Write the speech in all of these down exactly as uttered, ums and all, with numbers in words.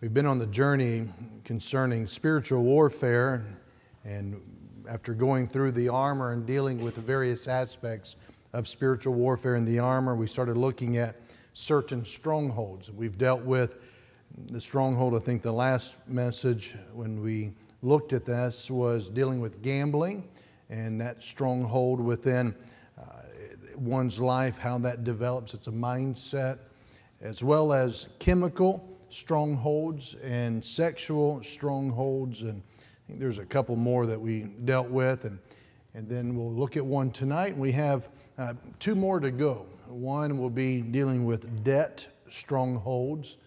We've been on the journey concerning spiritual warfare, and after going through the armor and dealing with the various aspects of spiritual warfare in the armor, we started looking at certain strongholds. We've dealt with the stronghold, I think the last message when we looked at this was dealing with gambling and that stronghold within uh, one's life, how that develops. It's a mindset, as well as chemical strongholds and sexual strongholds, and I think there's a couple more that we dealt with, and and then we'll look at one tonight. We have uh, two more to go. One will be dealing with debt strongholds,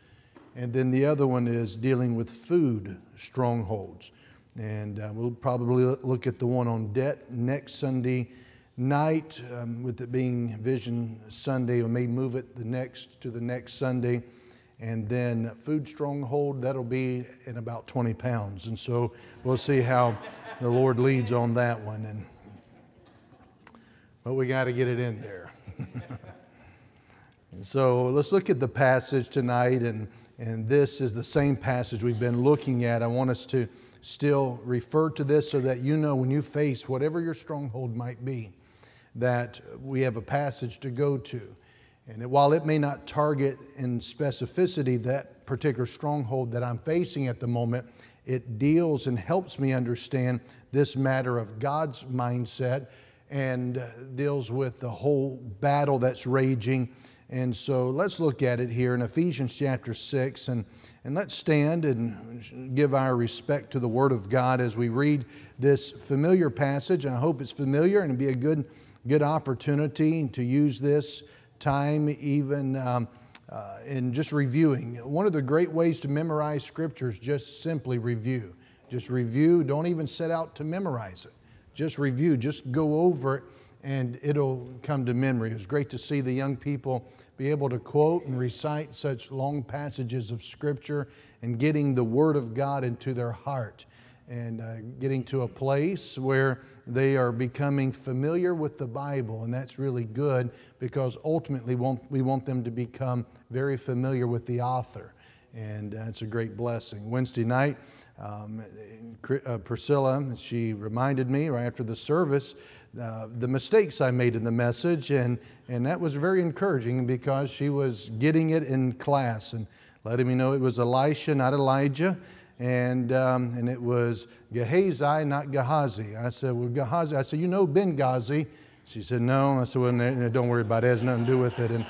and then the other one is dealing with food strongholds, and uh, we'll probably look at the one on debt next Sunday night, um, with it being Vision Sunday. We may move it the next to the next Sunday. And then food stronghold, that'll be in about twenty pounds. And so we'll see how the Lord leads on that one. And but we got to get it in there. And so let's look at the passage tonight. And, and this is the same passage we've been looking at. I want us to still refer to this so that you know when you face whatever your stronghold might be, that we have a passage to go to. And while it may not target in specificity that particular stronghold that I'm facing at the moment, it deals and helps me understand this matter of God's mindset and deals with the whole battle that's raging. And so let's look at it here in Ephesians chapter six, and, and let's stand and give our respect to the Word of God as we read this familiar passage. I hope it's familiar, and it'll be a good, good opportunity to use this time even um, uh, in just reviewing. One of the great ways to memorize Scripture is just simply review. Just review. Don't even set out to memorize it. Just review. Just go over it, and it'll come to memory. It's great to see the young people be able to quote and recite such long passages of Scripture and getting the Word of God into their heart and uh, getting to a place where they are becoming familiar with the Bible, and that's really good because ultimately we want them to become very familiar with the author, and that's a great blessing. Wednesday night, um, Priscilla, she reminded me right after the service uh, the mistakes I made in the message, and, and that was very encouraging because she was getting it in class and letting me know it was Elisha, not Elijah. And um, and it was Gehazi, not Gehazi. I said, well, Gehazi. I said, you know Ben-Gazi. She said, no. I said, well, don't worry about it. It has nothing to do with it. And,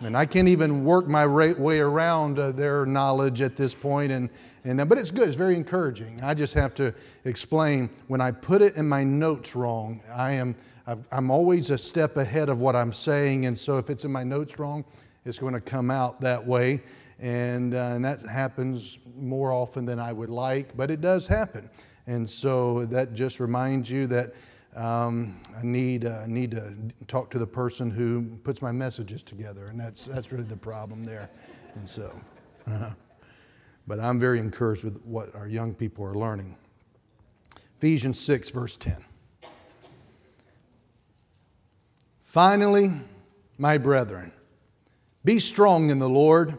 and I can't even work my way around uh, their knowledge at this point. And, and, but it's good. It's very encouraging. I just have to explain, when I put it in my notes wrong, I am, I've, I'm always a step ahead of what I'm saying. And so if it's in my notes wrong, it's going to come out that way. And, uh, and that happens more often than I would like, but it does happen. And so that just reminds you that um, I need uh, I need to talk to the person who puts my messages together, and that's that's really the problem there. And so, uh, but I'm very encouraged with what our young people are learning. Ephesians six, verse ten. Finally, my brethren, be strong in the Lord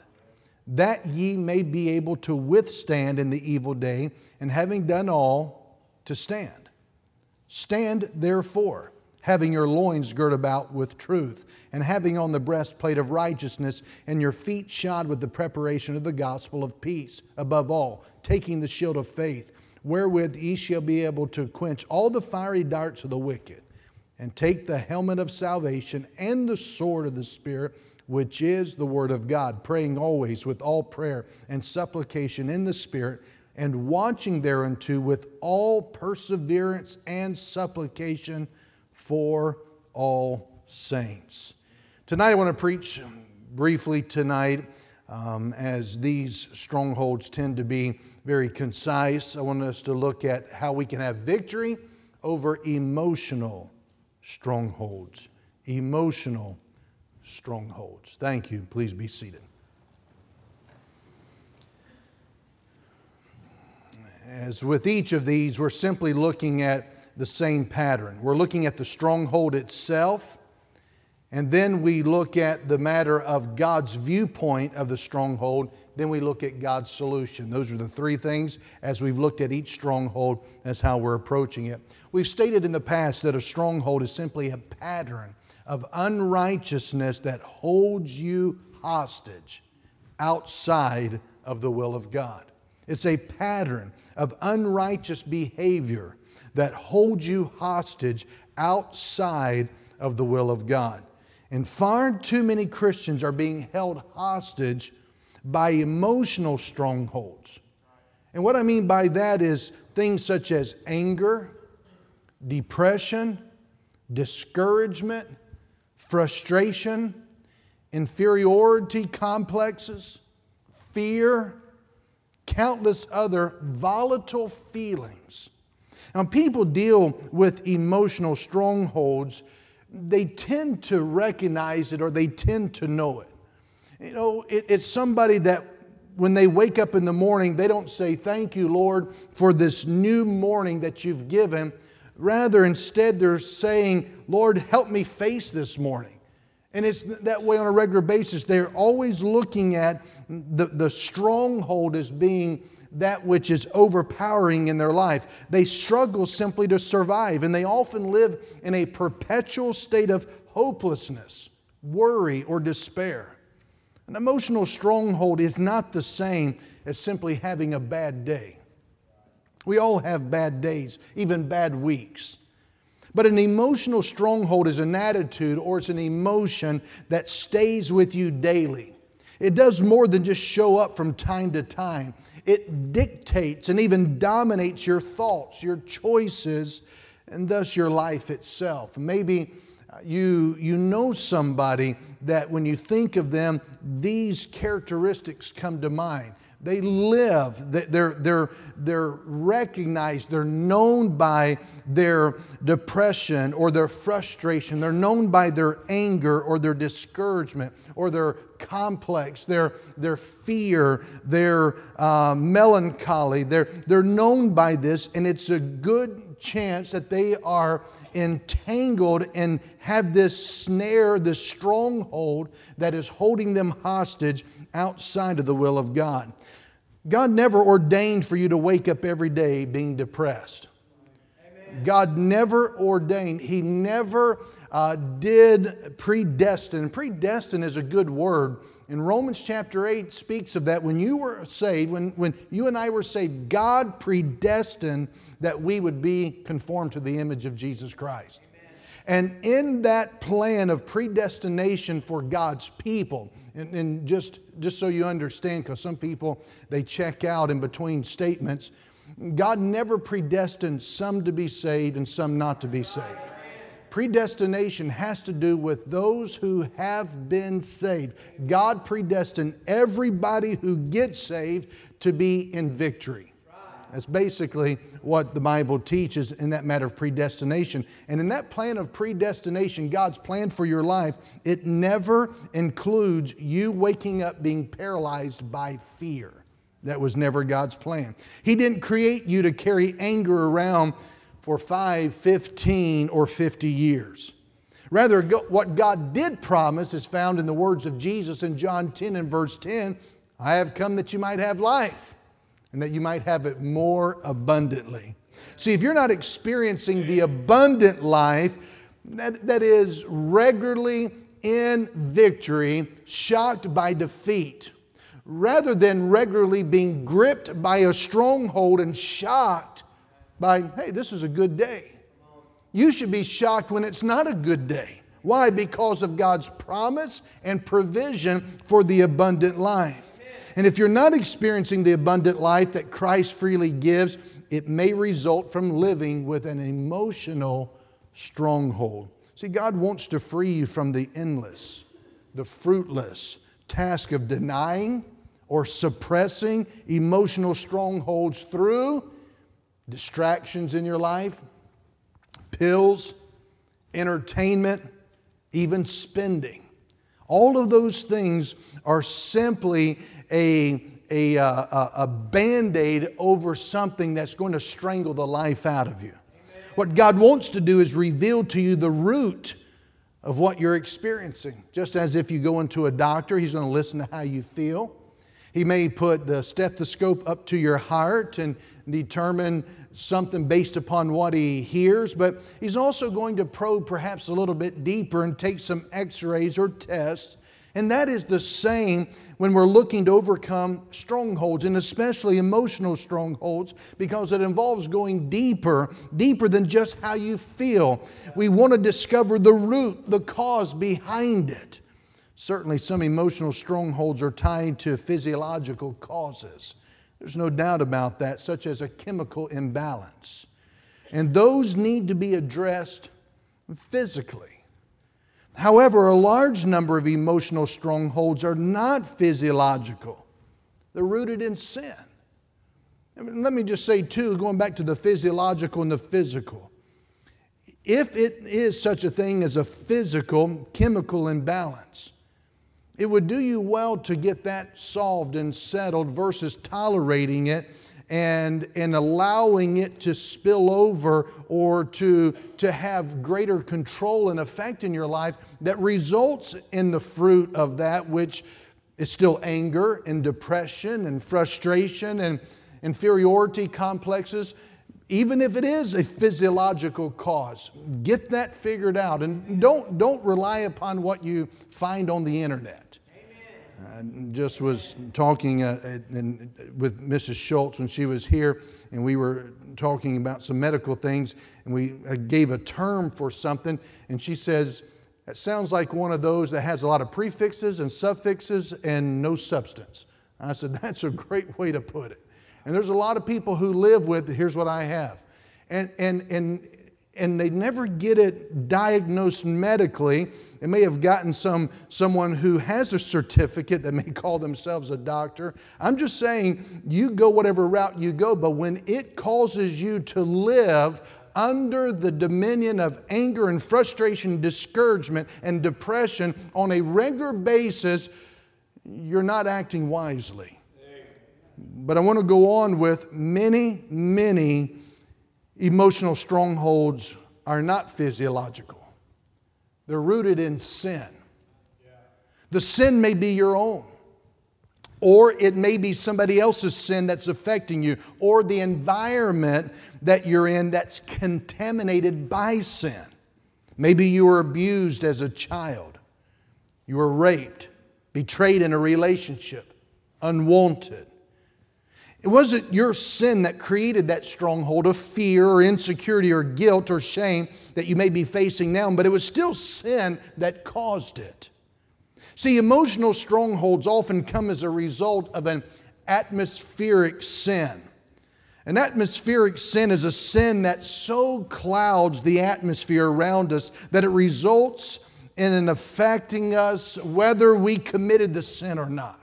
that ye may be able to withstand in the evil day, and having done all, to stand. Stand therefore, having your loins girt about with truth, and having on the breastplate of righteousness, and your feet shod with the preparation of the gospel of peace. Above all, taking the shield of faith, wherewith ye shall be able to quench all the fiery darts of the wicked, and take the helmet of salvation and the sword of the Spirit, which is the Word of God, praying always with all prayer and supplication in the Spirit, and watching thereunto with all perseverance and supplication for all saints. Tonight I want to preach briefly tonight um, as these strongholds tend to be very concise. I want us to look at how we can have victory over emotional strongholds. Emotional strongholds. Thank you. Please be seated. As with each of these, we're simply looking at the same pattern. We're looking at the stronghold itself, and then we look at the matter of God's viewpoint of the stronghold, then we look at God's solution. Those are the three things as we've looked at each stronghold. That's how we're approaching it. We've stated in the past that a stronghold is simply a pattern of unrighteousness that holds you hostage outside of the will of God. It's a pattern of unrighteous behavior that holds you hostage outside of the will of God. And far too many Christians are being held hostage by emotional strongholds. And what I mean by that is things such as anger, depression, discouragement, frustration, inferiority complexes, fear, countless other volatile feelings. Now, people deal with emotional strongholds, they tend to recognize it or they tend to know it. You know, it, it's somebody that when they wake up in the morning, they don't say, "Thank you, Lord, for this new morning that you've given." Rather, instead, they're saying, "Lord, help me face this morning." And it's that way on a regular basis. They're always looking at the, the stronghold as being that which is overpowering in their life. They struggle simply to survive, and they often live in a perpetual state of hopelessness, worry, or despair. An emotional stronghold is not the same as simply having a bad day. We all have bad days, even bad weeks. But an emotional stronghold is an attitude or it's an emotion that stays with you daily. It does more than just show up from time to time. It dictates and even dominates your thoughts, your choices, and thus your life itself. Maybe you, you know somebody that when you think of them, these characteristics come to mind. They live, they're, they're, they're recognized, they're known by their depression or their frustration. They're known by their anger or their discouragement or their complex, their, their fear, their uh, melancholy. They're, they're known by this, and it's a good chance that they are entangled and have this snare, this stronghold that is holding them hostage outside of the will of God. God never ordained for you to wake up every day being depressed. Amen. God never ordained. He never uh, did predestine. Predestined is a good word. In Romans chapter eight speaks of that. When you were saved, when, when you and I were saved, God predestined that we would be conformed to the image of Jesus Christ. Amen. And in that plan of predestination for God's people, And, and just, just so you understand, because some people, they check out in between statements, God never predestined some to be saved and some not to be saved. Predestination has to do with those who have been saved. God predestined everybody who gets saved to be in victory. That's basically what the Bible teaches in that matter of predestination. And in that plan of predestination, God's plan for your life, it never includes you waking up being paralyzed by fear. That was never God's plan. He didn't create you to carry anger around for five, fifteen, or fifty years. Rather, what God did promise is found in the words of Jesus in John ten and verse ten. "I have come that you might have life, and that you might have it more abundantly." See, if you're not experiencing the abundant life, that, that is regularly in victory, shocked by defeat, rather than regularly being gripped by a stronghold and shocked by, "Hey, this is a good day." You should be shocked when it's not a good day. Why? Because of God's promise and provision for the abundant life. And if you're not experiencing the abundant life that Christ freely gives, it may result from living with an emotional stronghold. See, God wants to free you from the endless, the fruitless, task of denying or suppressing emotional strongholds through distractions in your life, pills, entertainment, even spending. All of those things are simply a, a, a, a Band-Aid over something that's going to strangle the life out of you. Amen. What God wants to do is reveal to you the root of what you're experiencing. Just as if you go into a doctor, he's going to listen to how you feel. He may put the stethoscope up to your heart and determine something based upon what he hears, but he's also going to probe perhaps a little bit deeper and take some x-rays or tests. And that is the same when we're looking to overcome strongholds, and especially emotional strongholds, because it involves going deeper, deeper than just how you feel. We want to discover the root, the cause behind it. Certainly some emotional strongholds are tied to physiological causes. There's no doubt about that, such as a chemical imbalance. And those need to be addressed physically. However, a large number of emotional strongholds are not physiological. They're rooted in sin. I mean, let me just say, too, going back to the physiological and the physical. If it is such a thing as a physical chemical imbalance, it would do you well to get that solved and settled versus tolerating it and, and allowing it to spill over or to, to have greater control and effect in your life that results in the fruit of that, which is still anger and depression and frustration and inferiority complexes. Even if it is a physiological cause, get that figured out. And don't, don't rely upon what you find on the internet. Amen. I just was talking uh, and with Missus Schultz when she was here, and we were talking about some medical things, and we gave a term for something, and she says, "That sounds like one of those that has a lot of prefixes and suffixes and no substance." I said, "That's a great way to put it." And there's a lot of people who live with, "Here's what I have." And, and, and, and they never get it diagnosed medically. They may have gotten some someone who has a certificate that may call themselves a doctor. I'm just saying, you go whatever route you go, but when it causes you to live under the dominion of anger and frustration, discouragement and depression on a regular basis, you're not acting wisely. But I want to go on with many, many emotional strongholds are not physiological. They're rooted in sin. The sin may be your own, or it may be somebody else's sin that's affecting you, or the environment that you're in that's contaminated by sin. Maybe you were abused as a child. You were raped, betrayed in a relationship, unwanted. It wasn't your sin that created that stronghold of fear or insecurity or guilt or shame that you may be facing now, but it was still sin that caused it. See, emotional strongholds often come as a result of an atmospheric sin. An atmospheric sin is a sin that so clouds the atmosphere around us that it results in an affecting us whether we committed the sin or not.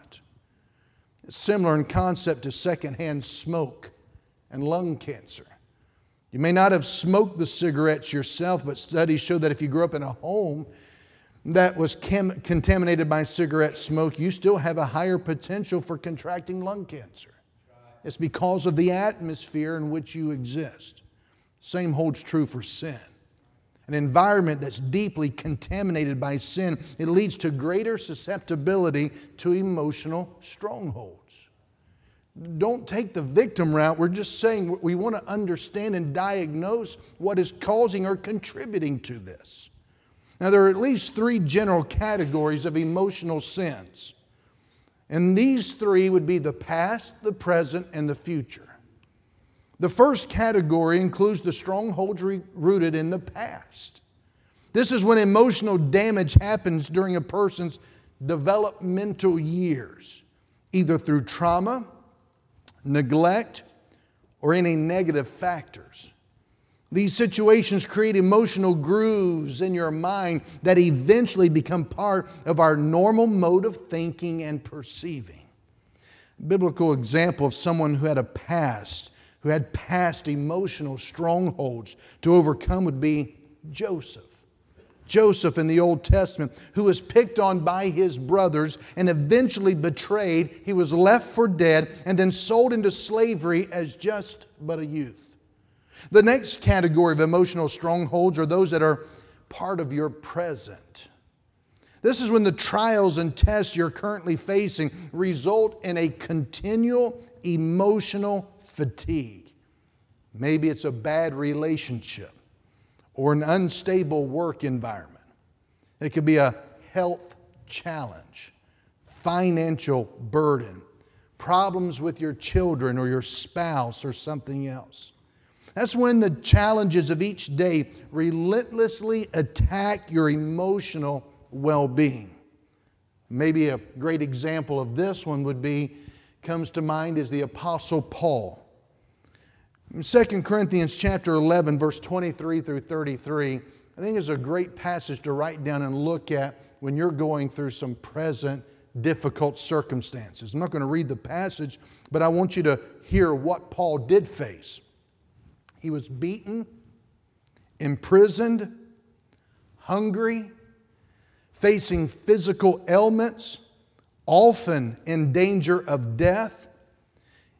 Similar in concept to secondhand smoke and lung cancer. You may not have smoked the cigarettes yourself, but studies show that if you grew up in a home that was chem- contaminated by cigarette smoke, you still have a higher potential for contracting lung cancer. It's because of the atmosphere in which you exist. Same holds true for sin. An environment that's deeply contaminated by sin, it leads to greater susceptibility to emotional strongholds. Don't take the victim route. We're just saying we want to understand and diagnose what is causing or contributing to this. Now, there are at least three general categories of emotional sins. And these three would be the past, the present, and the future. The first category includes the strongholds rooted in the past. This is when emotional damage happens during a person's developmental years, either through trauma, neglect, or any negative factors. These situations create emotional grooves in your mind that eventually become part of our normal mode of thinking and perceiving. A biblical example of someone who had a past, who had past emotional strongholds to overcome would be Joseph. Joseph in the Old Testament, who was picked on by his brothers and eventually betrayed. He was left for dead and then sold into slavery as just but a youth. The next category of emotional strongholds are those that are part of your present. This is when the trials and tests you're currently facing result in a continual emotional fatigue. Maybe it's a bad relationship or an unstable work environment. It could be a health challenge, financial burden, problems with your children or your spouse or something else. That's when the challenges of each day relentlessly attack your emotional well-being. Maybe a great example of this one would be, comes to mind is the Apostle Paul. In Second Corinthians chapter eleven, verse twenty-three through thirty-three, I think is a great passage to write down and look at when you're going through some present difficult circumstances. I'm not going to read the passage, but I want you to hear what Paul did face. He was beaten, imprisoned, hungry, facing physical ailments, often in danger of death.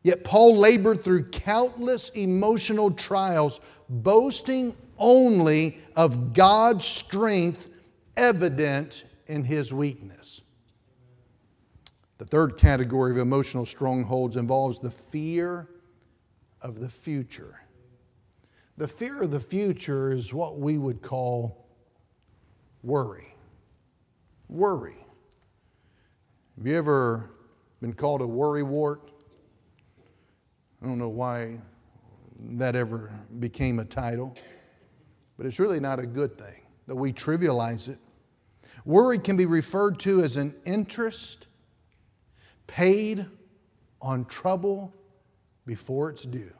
Yet Paul labored through countless emotional trials, boasting only of God's strength evident in his weakness. The third category of emotional strongholds involves the fear of the future. The fear of the future is what we would call worry. Worry. Have you ever been called a worrywart? I don't know why that ever became a title, but it's really not a good thing that we trivialize it. Worry can be referred to as an interest paid on trouble before it's due.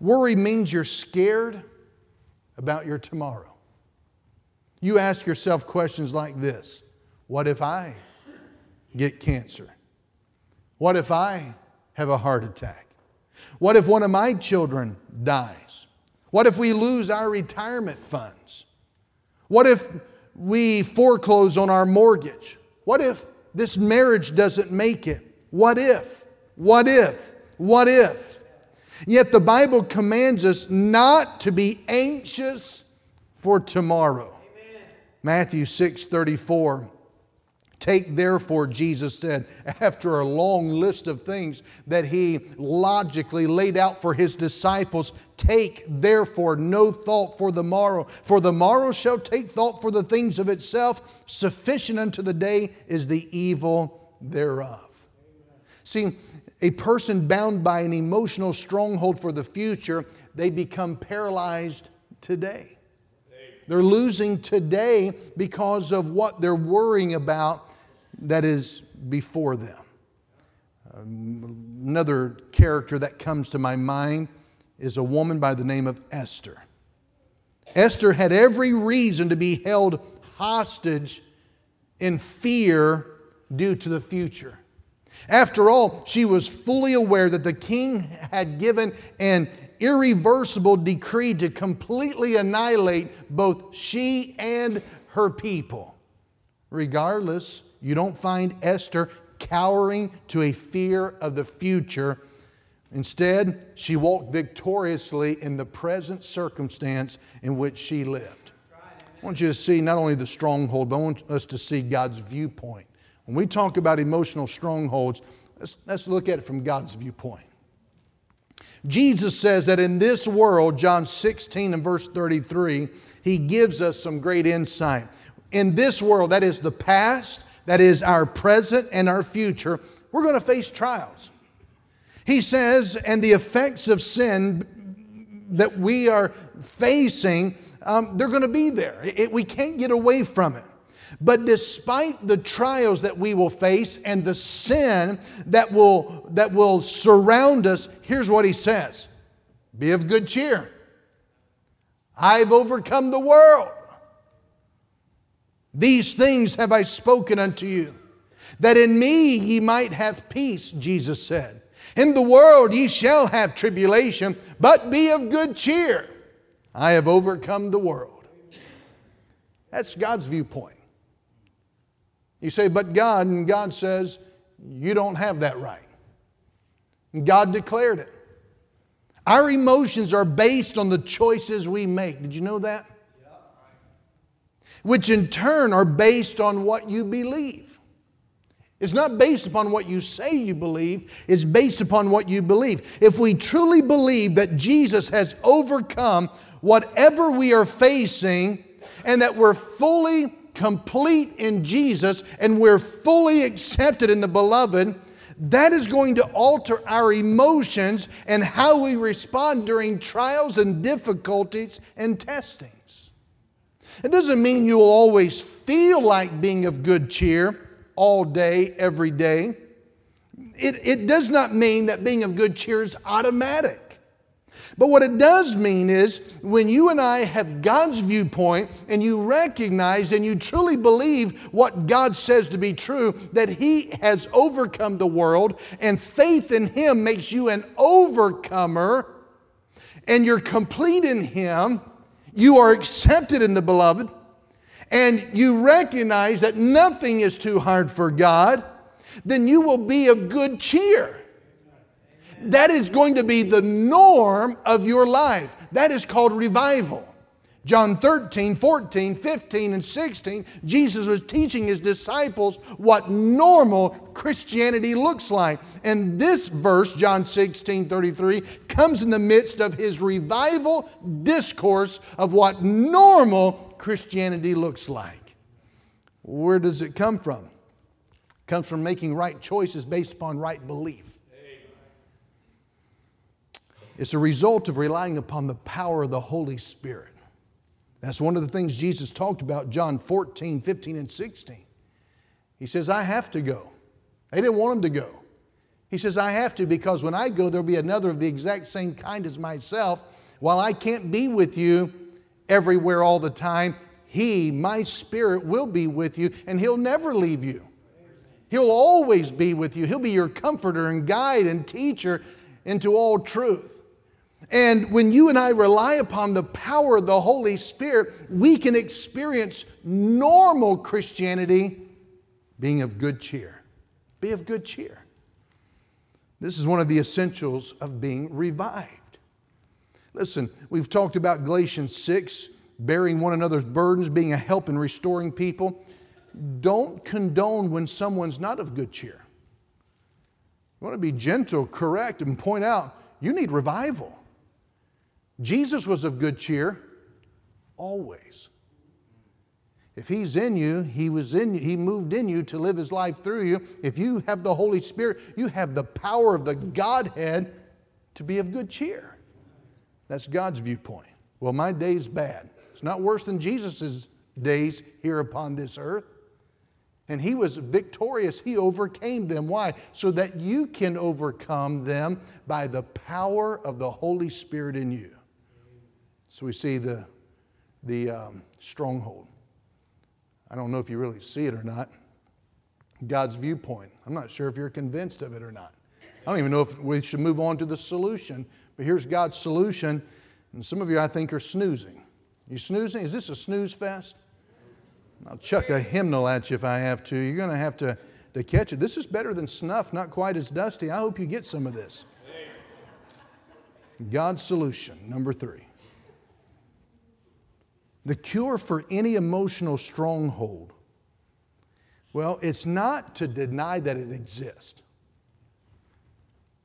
Worry means you're scared about your tomorrow. You ask yourself questions like this. What if I get cancer? What if I have a heart attack? What if one of my children dies? What if we lose our retirement funds? What if we foreclose on our mortgage? What if this marriage doesn't make it? What if? What if? What if? Yet the Bible commands us not to be anxious for tomorrow. Amen. Matthew six thirty-four. Take therefore, Jesus said, after a long list of things that he logically laid out for his disciples, take therefore no thought for the morrow, for the morrow shall take thought for the things of itself. Sufficient unto the day is the evil thereof. See, a person bound by an emotional stronghold for the future, they become paralyzed today. They're losing today because of what they're worrying about that is before them. Another character that comes to my mind is a woman by the name of Esther. Esther had every reason to be held hostage in fear due to the future. After all, she was fully aware that the king had given an irreversible decree to completely annihilate both she and her people. Regardless, you don't find Esther cowering to a fear of the future. Instead, she walked victoriously in the present circumstance in which she lived. I want you to see not only the stronghold, but I want us to see God's viewpoint. When we talk about emotional strongholds, let's, let's look at it from God's viewpoint. Jesus says that in this world, John sixteen and verse thirty-three, he gives us some great insight. In this world, that is the past, that is our present and our future, we're going to face trials. He says, and the effects of sin that we are facing, um, they're going to be there. It, it, we can't get away from it. But despite the trials that we will face and the sin that will, that will surround us, here's what he says. Be of good cheer. I've overcome the world. These things have I spoken unto you, that in me ye might have peace, Jesus said. In the world ye shall have tribulation, but be of good cheer. I have overcome the world. That's God's viewpoint. You say, but God, and God says, you don't have that right. And God declared it. Our emotions are based on the choices we make. Did you know that? Which in turn are based on what you believe. It's not based upon what you say you believe. It's based upon what you believe. If we truly believe that Jesus has overcome whatever we are facing and that we're fully complete in Jesus and we're fully accepted in the beloved, that is going to alter our emotions and how we respond during trials and difficulties and testing. It doesn't mean you'll always feel like being of good cheer all day, every day. It, it does not mean that being of good cheer is automatic. But what it does mean is when you and I have God's viewpoint and you recognize and you truly believe what God says to be true, that He has overcome the world, and faith in Him makes you an overcomer, and you're complete in Him. You are accepted in the beloved, and you recognize that nothing is too hard for God, then you will be of good cheer. That is going to be the norm of your life. That is called revival. John thirteen, fourteen, fifteen, and sixteen, Jesus was teaching His disciples what normal Christianity looks like. And this verse, John sixteen, thirty-three, comes in the midst of His revival discourse of what normal Christianity looks like. Where does it come from? It comes from making right choices based upon right belief. It's a result of relying upon the power of the Holy Spirit. That's one of the things Jesus talked about, John fourteen, fifteen, and sixteen. He says, I have to go. They didn't want Him to go. He says, I have to, because when I go, there'll be another of the exact same kind as myself. While I can't be with you everywhere all the time, He, my Spirit, will be with you, and He'll never leave you. He'll always be with you. He'll be your comforter and guide and teacher into all truth. And when you and I rely upon the power of the Holy Spirit, we can experience normal Christianity being of good cheer. Be of good cheer. This is one of the essentials of being revived. Listen, we've talked about Galatians six, bearing one another's burdens, being a help in restoring people. Don't condone when someone's not of good cheer. You want to be gentle, correct, and point out you need revival. Jesus was of good cheer always. If He's in you, He was in you, He moved in you to live His life through you. If you have the Holy Spirit, you have the power of the Godhead to be of good cheer. That's God's viewpoint. Well, my day's bad. It's not worse than Jesus' days here upon this earth. And He was victorious. He overcame them. Why? So that you can overcome them by the power of the Holy Spirit in you. So we see the, the um, stronghold. I don't know if you really see it or not. God's viewpoint. I'm not sure if you're convinced of it or not. I don't even know if we should move on to the solution. But here's God's solution. And some of you, I think, are snoozing. You snoozing? Is this a snooze fest? I'll chuck a hymnal at you if I have to. You're going to have to, to catch it. This is better than snuff, not quite as dusty. I hope you get some of this. God's solution, number three. The cure for any emotional stronghold. Well, it's not to deny that it exists.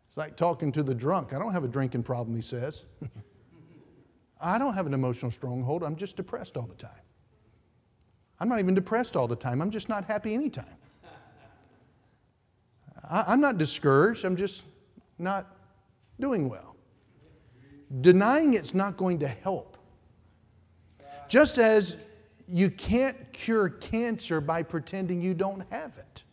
It's like talking to the drunk. I don't have a drinking problem, he says. I don't have an emotional stronghold. I'm just depressed all the time. I'm not even depressed all the time. I'm just not happy anytime. I, I'm not discouraged. I'm just not doing well. Denying it's not going to help. Just as you can't cure cancer by pretending you don't have it.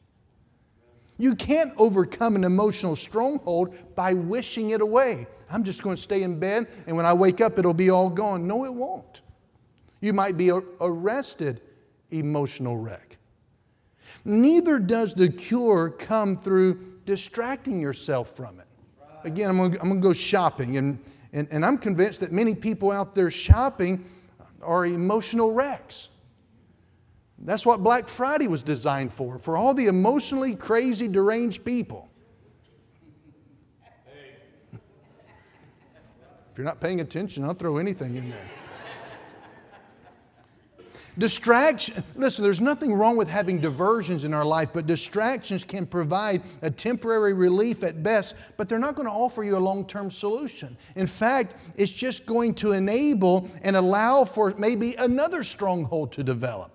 You can't overcome an emotional stronghold by wishing it away. I'm just going to stay in bed, and when I wake up, it'll be all gone. No, it won't. You might be arrested, emotional wreck. Neither does the cure come through distracting yourself from it. Again, I'm going to, I'm going to go shopping, and, and, and I'm convinced that many people out there shopping are emotional wrecks. That's what Black Friday was designed for, for all the emotionally crazy, deranged people. Hey. If you're not paying attention, I'll throw anything in there. Distraction, listen, there's nothing wrong with having diversions in our life, but distractions can provide a temporary relief at best, but they're not going to offer you a long-term solution. In fact, it's just going to enable and allow for maybe another stronghold to develop.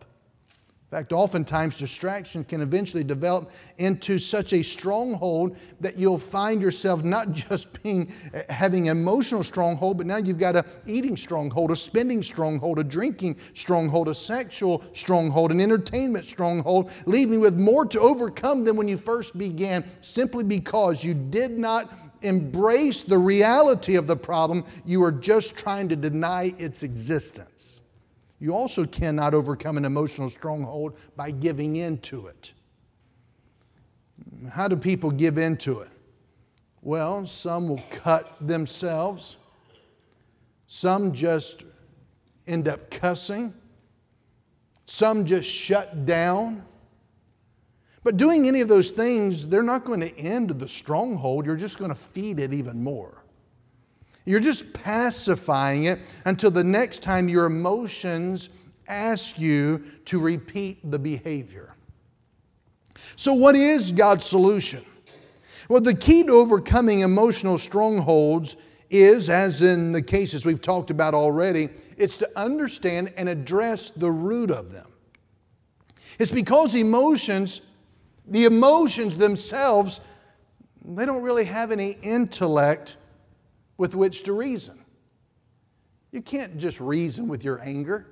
In fact, oftentimes distraction can eventually develop into such a stronghold that you'll find yourself not just being having an emotional stronghold, but now you've got an eating stronghold, a spending stronghold, a drinking stronghold, a sexual stronghold, an entertainment stronghold, leaving with more to overcome than when you first began, simply because you did not embrace the reality of the problem. You are just trying to deny its existence. You also cannot overcome an emotional stronghold by giving in to it. How do people give in to it? Well, some will cut themselves. Some just end up cussing. Some just shut down. But doing any of those things, they're not going to end the stronghold. You're just going to feed it even more. You're just pacifying it until the next time your emotions ask you to repeat the behavior. So what is God's solution? Well, the key to overcoming emotional strongholds is, as in the cases we've talked about already, it's to understand and address the root of them. It's because emotions, the emotions themselves, they don't really have any intellect with which to reason. You can't just reason with your anger,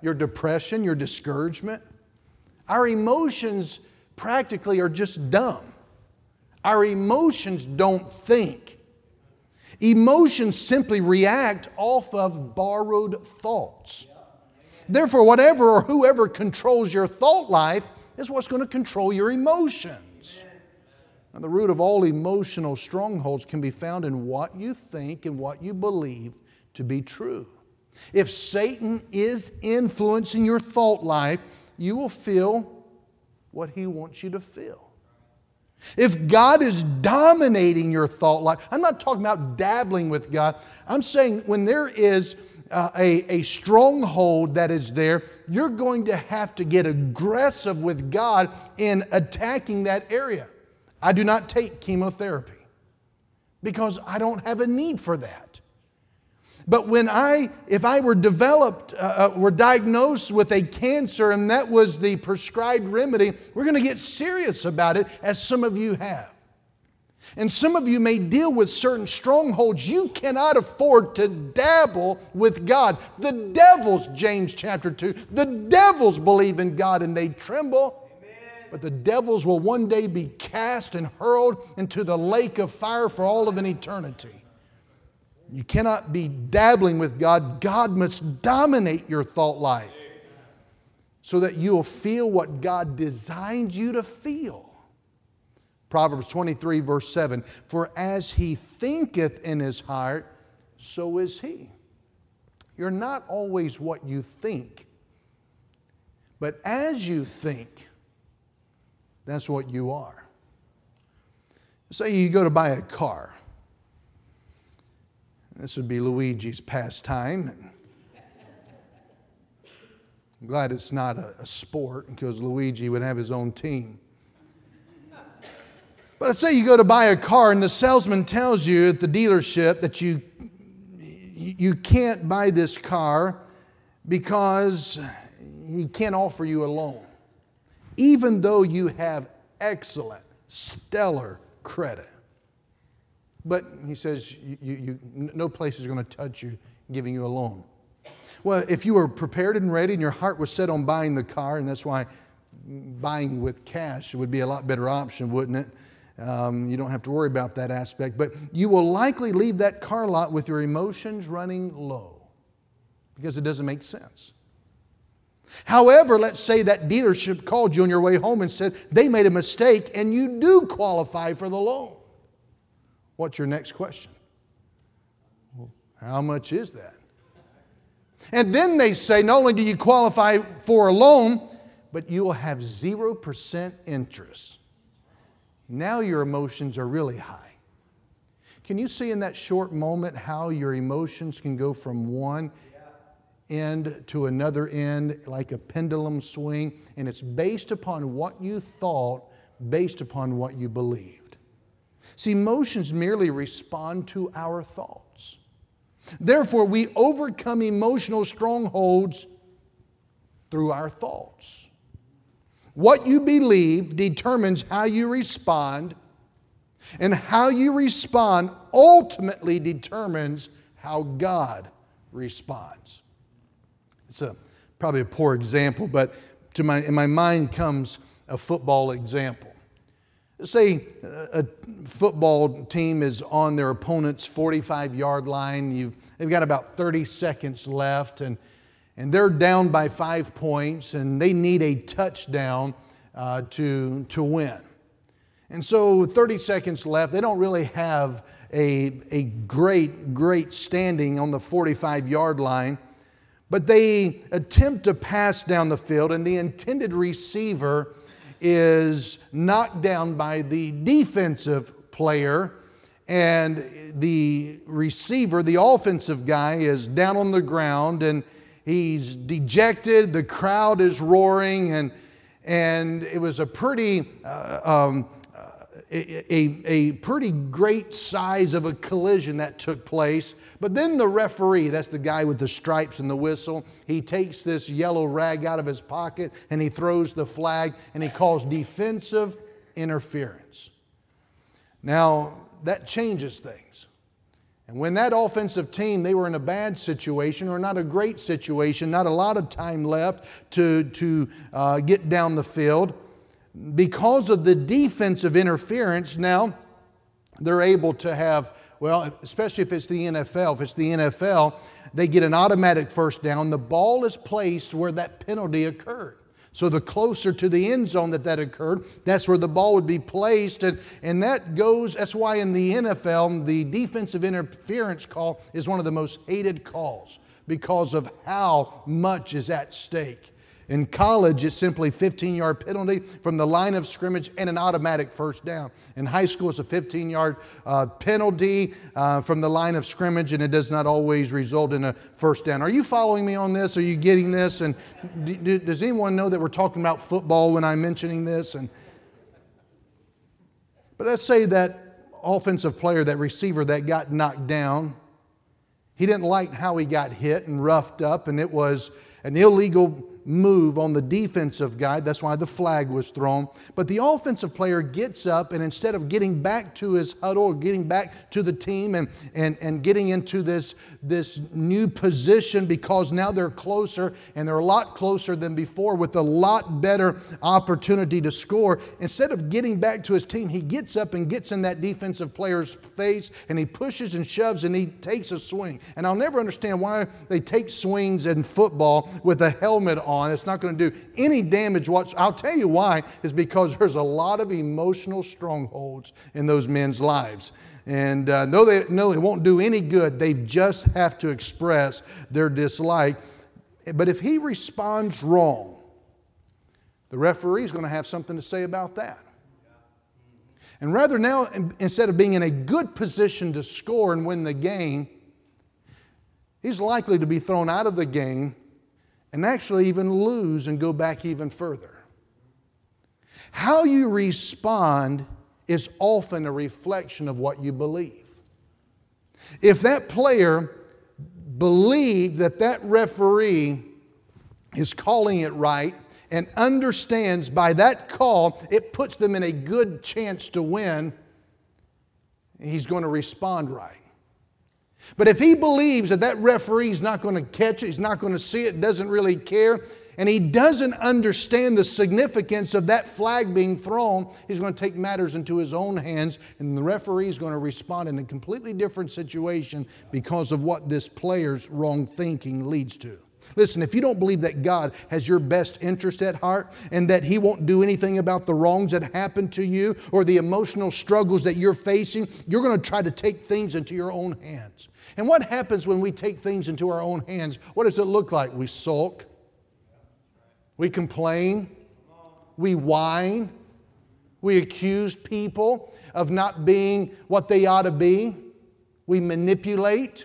your depression, your discouragement. Our emotions practically are just dumb. Our emotions don't think. Emotions simply react off of borrowed thoughts. Therefore, whatever or whoever controls your thought life is what's going to control your emotions. And the root of all emotional strongholds can be found in what you think and what you believe to be true. If Satan is influencing your thought life, you will feel what he wants you to feel. If God is dominating your thought life, I'm not talking about dabbling with God. I'm saying when there is Uh, a, a stronghold that is there, you're going to have to get aggressive with God in attacking that area. I do not take chemotherapy because I don't have a need for that. But when I, if I were developed, uh, were diagnosed with a cancer and that was the prescribed remedy, we're going to get serious about it, as some of you have. And some of you may deal with certain strongholds. You cannot afford to dabble with God. The devils, James chapter two, the devils believe in God and they tremble. Amen. But the devils will one day be cast and hurled into the lake of fire for all of an eternity. You cannot be dabbling with God. God must dominate your thought life so that you'll feel what God designed you to feel. Proverbs twenty-three, verse seven, for as he thinketh in his heart, so is he. You're not always what you think, but as you think, that's what you are. Say you go to buy a car. This would be Luigi's pastime. I'm glad it's not a, a sport because Luigi would have his own team. But let's say you go to buy a car and the salesman tells you at the dealership that you, you can't buy this car because he can't offer you a loan, even though you have excellent, stellar credit. But he says you, you, no place is going to touch you giving you a loan. Well, if you were prepared and ready and your heart was set on buying the car, and that's why buying with cash would be a lot better option, wouldn't it? Um, you don't have to worry about that aspect. But you will likely leave that car lot with your emotions running low because it doesn't make sense. However, let's say that dealership called you on your way home and said they made a mistake and you do qualify for the loan. What's your next question? How much is that? And then they say, not only do you qualify for a loan, but you will have zero percent interest. Now your emotions are really high. Can you see in that short moment how your emotions can go from one end to another end like a pendulum swing? And it's based upon what you thought, based upon what you believed. See, emotions merely respond to our thoughts. Therefore, we overcome emotional strongholds through our thoughts. What you believe determines how you respond, and how you respond ultimately determines how God responds. It's a, probably a poor example, but to my, in my mind comes a football example. Say a football team is on their opponent's forty-five-yard line. You've, they've got about thirty seconds left, and, and they're down by five points, and they need a touchdown uh, to, to win. And so thirty seconds left, they don't really have a, a great, great standing on the forty-five-yard line, but they attempt to pass down the field, and the intended receiver is knocked down by the defensive player, and the receiver, the offensive guy, is down on the ground and he's dejected. The crowd is roaring, and and it was a pretty uh, um, a, a, a pretty great size of a collision that took place. But then the referee, that's the guy with the stripes and the whistle, he takes this yellow rag out of his pocket and he throws the flag and he calls defensive interference. Now, that changes things. And when that offensive team, they were in a bad situation or not a great situation, not a lot of time left to, to uh, get down the field. Because of the defensive interference, now they're able to have, well, especially if it's the N F L, if it's the N F L, they get an automatic first down. The ball is placed where that penalty occurred. So the closer to the end zone that that occurred, that's where the ball would be placed. And, and that goes, that's why in the N F L, the defensive interference call is one of the most hated calls because of how much is at stake. In college, it's simply fifteen-yard penalty from the line of scrimmage and an automatic first down. In high school, it's a fifteen-yard uh, penalty uh, from the line of scrimmage, and it does not always result in a first down. Are you following me on this? Are you getting this? And do, do, does anyone know that we're talking about football when I'm mentioning this? And but let's say that offensive player, that receiver that got knocked down, he didn't like how he got hit and roughed up, and it was an illegal move on the defensive guy. That's why the flag was thrown. But the offensive player gets up, and instead of getting back to his huddle or getting back to the team and, and, and getting into this, this new position, because now they're closer and they're a lot closer than before with a lot better opportunity to score. Instead of getting back to his team, he gets up and gets in that defensive player's face, and he pushes and shoves and he takes a swing. And I'll never understand why they take swings in football with a helmet on. On. It's not going to do any damage whatsoever. I'll tell you why, is because there's a lot of emotional strongholds in those men's lives. And uh, though they know it won't do any good, they just have to express their dislike. But if he responds wrong, the referee's going to have something to say about that. And rather now, instead of being in a good position to score and win the game, he's likely to be thrown out of the game and actually even lose and go back even further. How you respond is often a reflection of what you believe. If that player believed that that referee is calling it right and understands by that call it puts them in a good chance to win, he's going to respond right. But if he believes that that referee's not going to catch it, he's not going to see it, doesn't really care, and he doesn't understand the significance of that flag being thrown, he's going to take matters into his own hands, and the referee is going to respond in a completely different situation because of what this player's wrong thinking leads to. Listen, if you don't believe that God has your best interest at heart and that He won't do anything about the wrongs that happen to you or the emotional struggles that you're facing, you're going to try to take things into your own hands. And what happens when we take things into our own hands? What does it look like? We sulk. We complain. We whine. We accuse people of not being what they ought to be. We manipulate.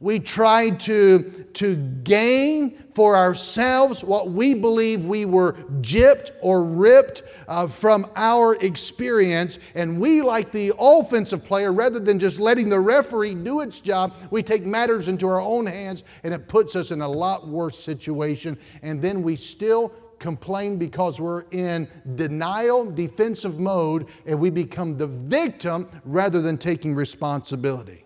We try to, to gain for ourselves what we believe we were gypped or ripped uh, from our experience. And we, like the offensive player, rather than just letting the referee do its job, we take matters into our own hands, and it puts us in a lot worse situation. And then we still complain because we're in denial, defensive mode, and we become the victim rather than taking responsibility.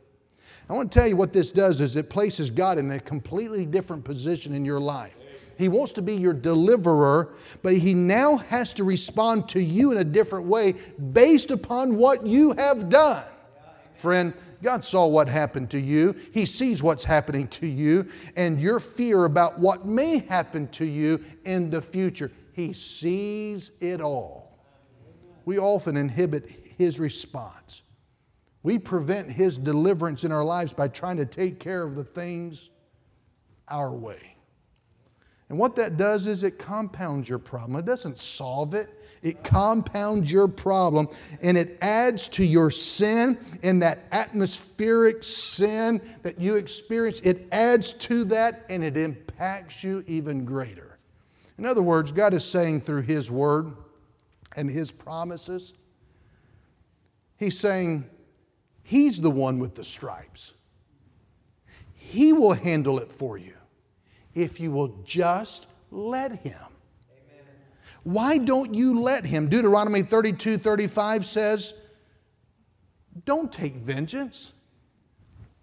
I want to tell you what this does is it places God in a completely different position in your life. He wants to be your deliverer, but He now has to respond to you in a different way based upon what you have done. Friend, God saw what happened to you. He sees what's happening to you and your fear about what may happen to you in the future. He sees it all. We often inhibit His response. We prevent His deliverance in our lives by trying to take care of the things our way. And what that does is it compounds your problem. It doesn't solve it. It compounds your problem, and it adds to your sin, and that atmospheric sin that you experience. It adds to that, and it impacts you even greater. In other words, God is saying through His Word and His promises, He's saying, He's the one with the stripes. He will handle it for you if you will just let Him. Amen. Why don't you let Him? Deuteronomy thirty-two thirty-five says, don't take vengeance.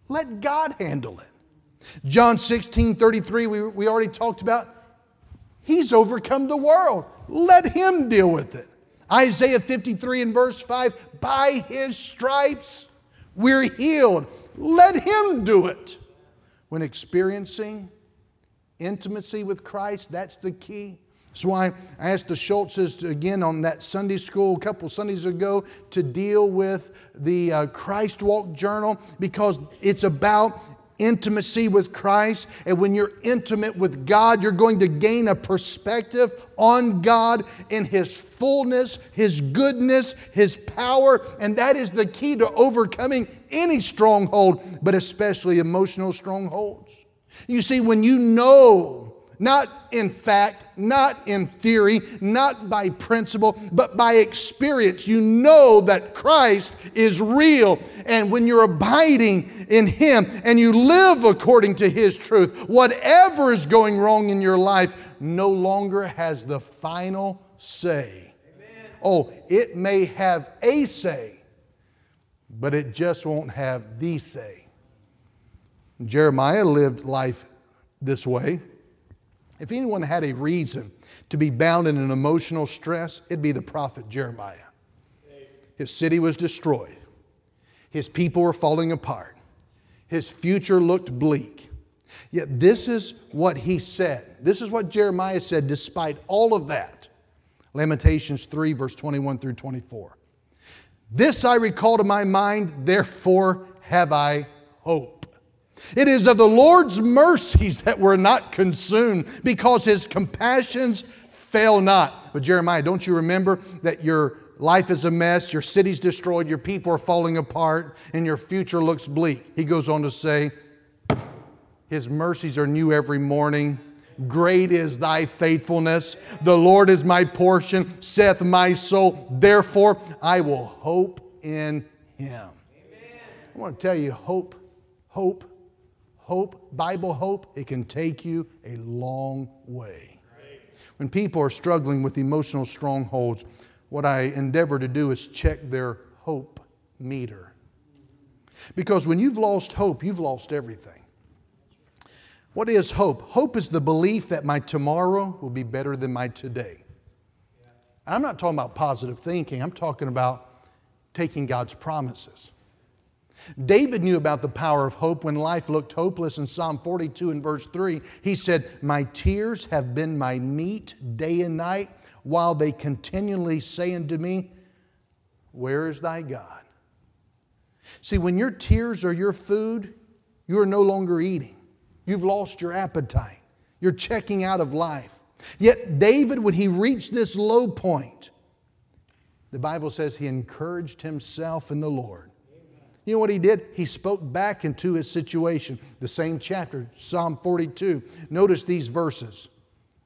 Let God handle it. John sixteen thirty-three, we, we already talked about, He's overcome the world. Let Him deal with it. Isaiah fifty-three and verse five, by His stripes we're healed. Let Him do it. When experiencing intimacy with Christ, that's the key. That's why I asked the Schultzes to, again on that Sunday school a couple Sundays ago, to deal with the uh, Christ Walk Journal, because it's about intimacy with Christ. And when you're intimate with God, you're going to gain a perspective on God in His fullness, His goodness, His power. And that is the key to overcoming any stronghold, but especially emotional strongholds. You see, when you know, not in fact, not in theory, not by principle, but by experience, you know that Christ is real. And when you're abiding in Him and you live according to His truth, whatever is going wrong in your life no longer has the final say. Amen. Oh, it may have a say, but it just won't have the say. Jeremiah lived life this way. If anyone had a reason to be bound in an emotional stress, it'd be the prophet Jeremiah. His city was destroyed. His people were falling apart. His future looked bleak. Yet this is what he said. This is what Jeremiah said despite all of that. Lamentations three, verse twenty-one through twenty-four. This I recall to my mind, therefore have I hope. It is of the Lord's mercies that we're not consumed, because His compassions fail not. But Jeremiah, don't you remember that your life is a mess, your city's destroyed, your people are falling apart, and your future looks bleak? He goes on to say, His mercies are new every morning. Great is thy faithfulness. The Lord is my portion, saith my soul. Therefore, I will hope in Him. Amen. I want to tell you, hope, hope, Hope, Bible hope, it can take you a long way. When people are struggling with emotional strongholds, what I endeavor to do is check their hope meter. Because when you've lost hope, you've lost everything. What is hope? Hope is the belief that my tomorrow will be better than my today. I'm not talking about positive thinking. I'm talking about taking God's promises. David knew about the power of hope when life looked hopeless. In Psalm forty-two and verse three, he said, "My tears have been my meat day and night, while they continually say unto me, where is thy God?" See, when your tears are your food, you are no longer eating. You've lost your appetite. You're checking out of life. Yet David, when he reached this low point, the Bible says he encouraged himself in the Lord. You know what he did? He spoke back into his situation. The same chapter, Psalm forty-two. Notice these verses.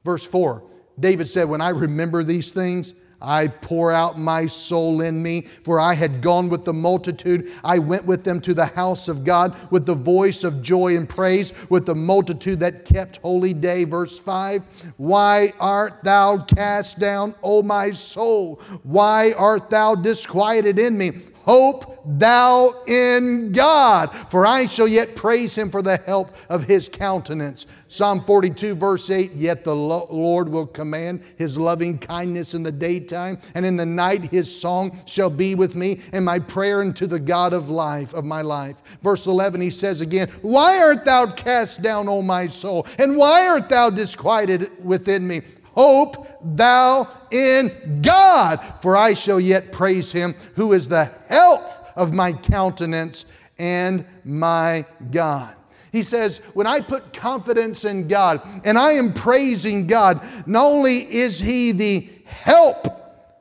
Verse four, David said, "When I remember these things, I pour out my soul in me, for I had gone with the multitude. I went with them to the house of God with the voice of joy and praise, with the multitude that kept holy day." Verse five, "Why art thou cast down, O my soul? Why art thou disquieted in me? Hope thou in God, for I shall yet praise Him for the help of His countenance." Psalm forty-two verse eight, "Yet the Lord will command His loving kindness in the daytime, and in the night His song shall be with me, and my prayer unto the God of life of my life." Verse eleven, he says again, "Why art thou cast down, O my soul? And why art thou disquieted within me? Hope thou in God, for I shall yet praise Him, who is the health of my countenance and my God." He says, when I put confidence in God and I am praising God, not only is He the help,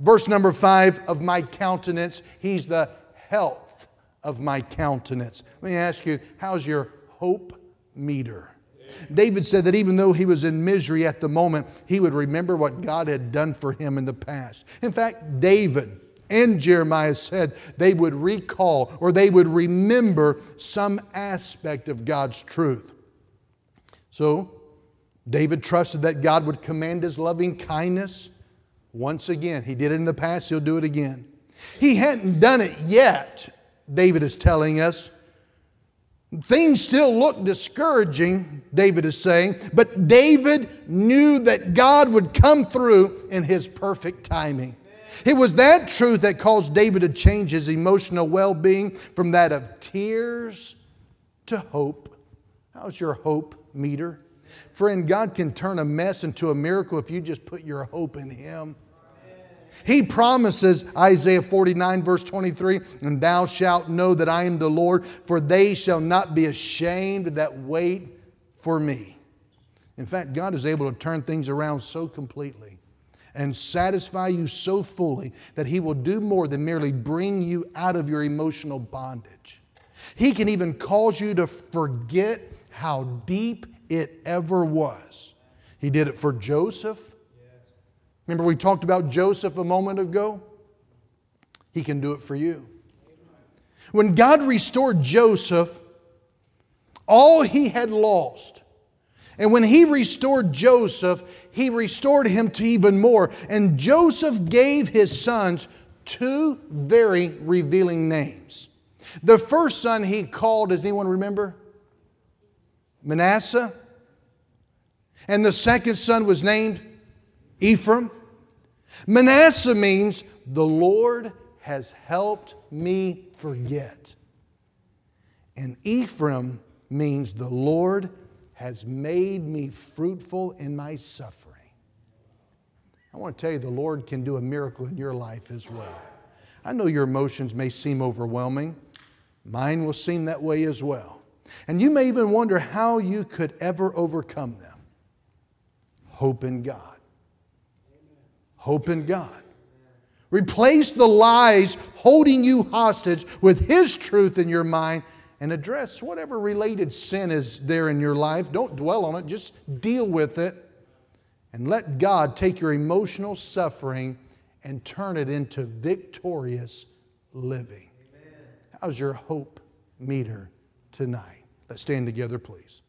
verse number five, of my countenance, He's the health of my countenance. Let me ask you, how's your hope meter? David said that even though he was in misery at the moment, he would remember what God had done for him in the past. In fact, David and Jeremiah said they would recall or they would remember some aspect of God's truth. So, David trusted that God would command His loving kindness once again. He did it in the past, He'll do it again. He hadn't done it yet, David is telling us. Things still look discouraging, David is saying, but David knew that God would come through in His perfect timing. It was that truth that caused David to change his emotional well-being from that of tears to hope. How's your hope meter? Friend, God can turn a mess into a miracle if you just put your hope in Him. He promises, Isaiah forty-nine verse twenty-three, "And thou shalt know that I am the Lord, for they shall not be ashamed that wait for me." In fact, God is able to turn things around so completely and satisfy you so fully that He will do more than merely bring you out of your emotional bondage. He can even cause you to forget how deep it ever was. He did it for Joseph. Remember we talked about Joseph a moment ago? He can do it for you. When God restored Joseph, all he had lost. And when He restored Joseph, He restored him to even more. And Joseph gave his sons two very revealing names. The first son he called, does anyone remember? Manasseh. And the second son was named Ephraim. Manasseh means the Lord has helped me forget. And Ephraim means the Lord has made me fruitful in my suffering. I want to tell you, the Lord can do a miracle in your life as well. I know your emotions may seem overwhelming. Mine will seem that way as well. And you may even wonder how you could ever overcome them. Hope in God. Hope in God. Replace the lies holding you hostage with His truth in your mind and address whatever related sin is there in your life. Don't dwell on it. Just deal with it and let God take your emotional suffering and turn it into victorious living. Amen. How's your hope meter tonight? Let's stand together, please.